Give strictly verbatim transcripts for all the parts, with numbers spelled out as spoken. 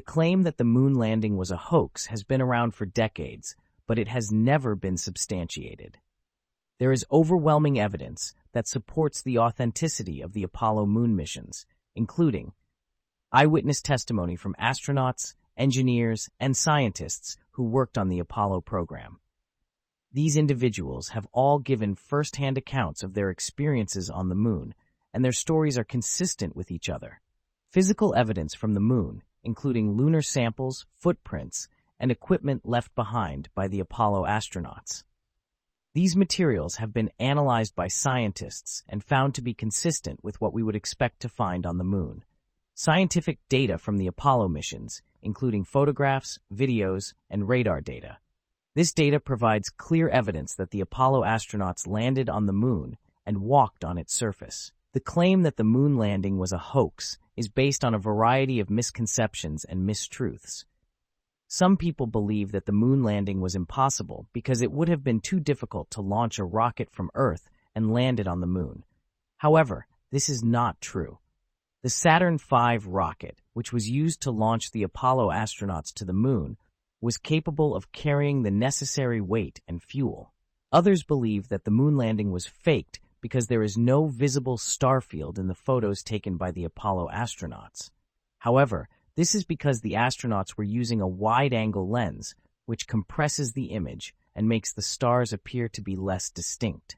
The claim that the moon landing was a hoax has been around for decades, but it has never been substantiated. There is overwhelming evidence that supports the authenticity of the Apollo moon missions, including eyewitness testimony from astronauts, engineers, and scientists who worked on the Apollo program. These individuals have all given first-hand accounts of their experiences on the moon, and their stories are consistent with each other. Physical evidence from the moon, including lunar samples, footprints, and equipment left behind by the Apollo astronauts. These materials have been analyzed by scientists and found to be consistent with what we would expect to find on the moon. Scientific data from the Apollo missions, including photographs, videos, and radar data. This data provides clear evidence that the Apollo astronauts landed on the moon and walked on its surface. The claim that the moon landing was a hoax is based on a variety of misconceptions and mistruths. Some people believe that the moon landing was impossible because it would have been too difficult to launch a rocket from Earth and land it on the moon. However, this is not true. The Saturn five rocket, which was used to launch the Apollo astronauts to the moon, was capable of carrying the necessary weight and fuel. Others believe that the moon landing was faked because there is no visible star field in the photos taken by the Apollo astronauts. However, this is because the astronauts were using a wide-angle lens, which compresses the image and makes the stars appear to be less distinct.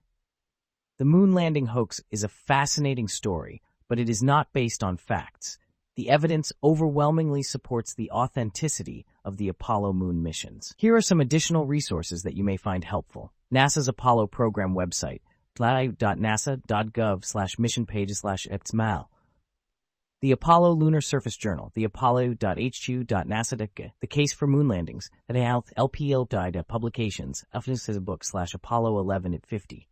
The moon landing hoax is a fascinating story, but it is not based on facts. The evidence overwhelmingly supports the authenticity of the Apollo moon missions. Here are some additional resources that you may find helpful. NASA's Apollo program website, live dot nasa dot gov slash mission pages slash etzmal. The Apollo Lunar Surface Journal, the apollo dot h q dot nasa dot gov, the Case for Moon Landings, the L P L Data Publications, F N S A book slash Apollo eleven at fifty.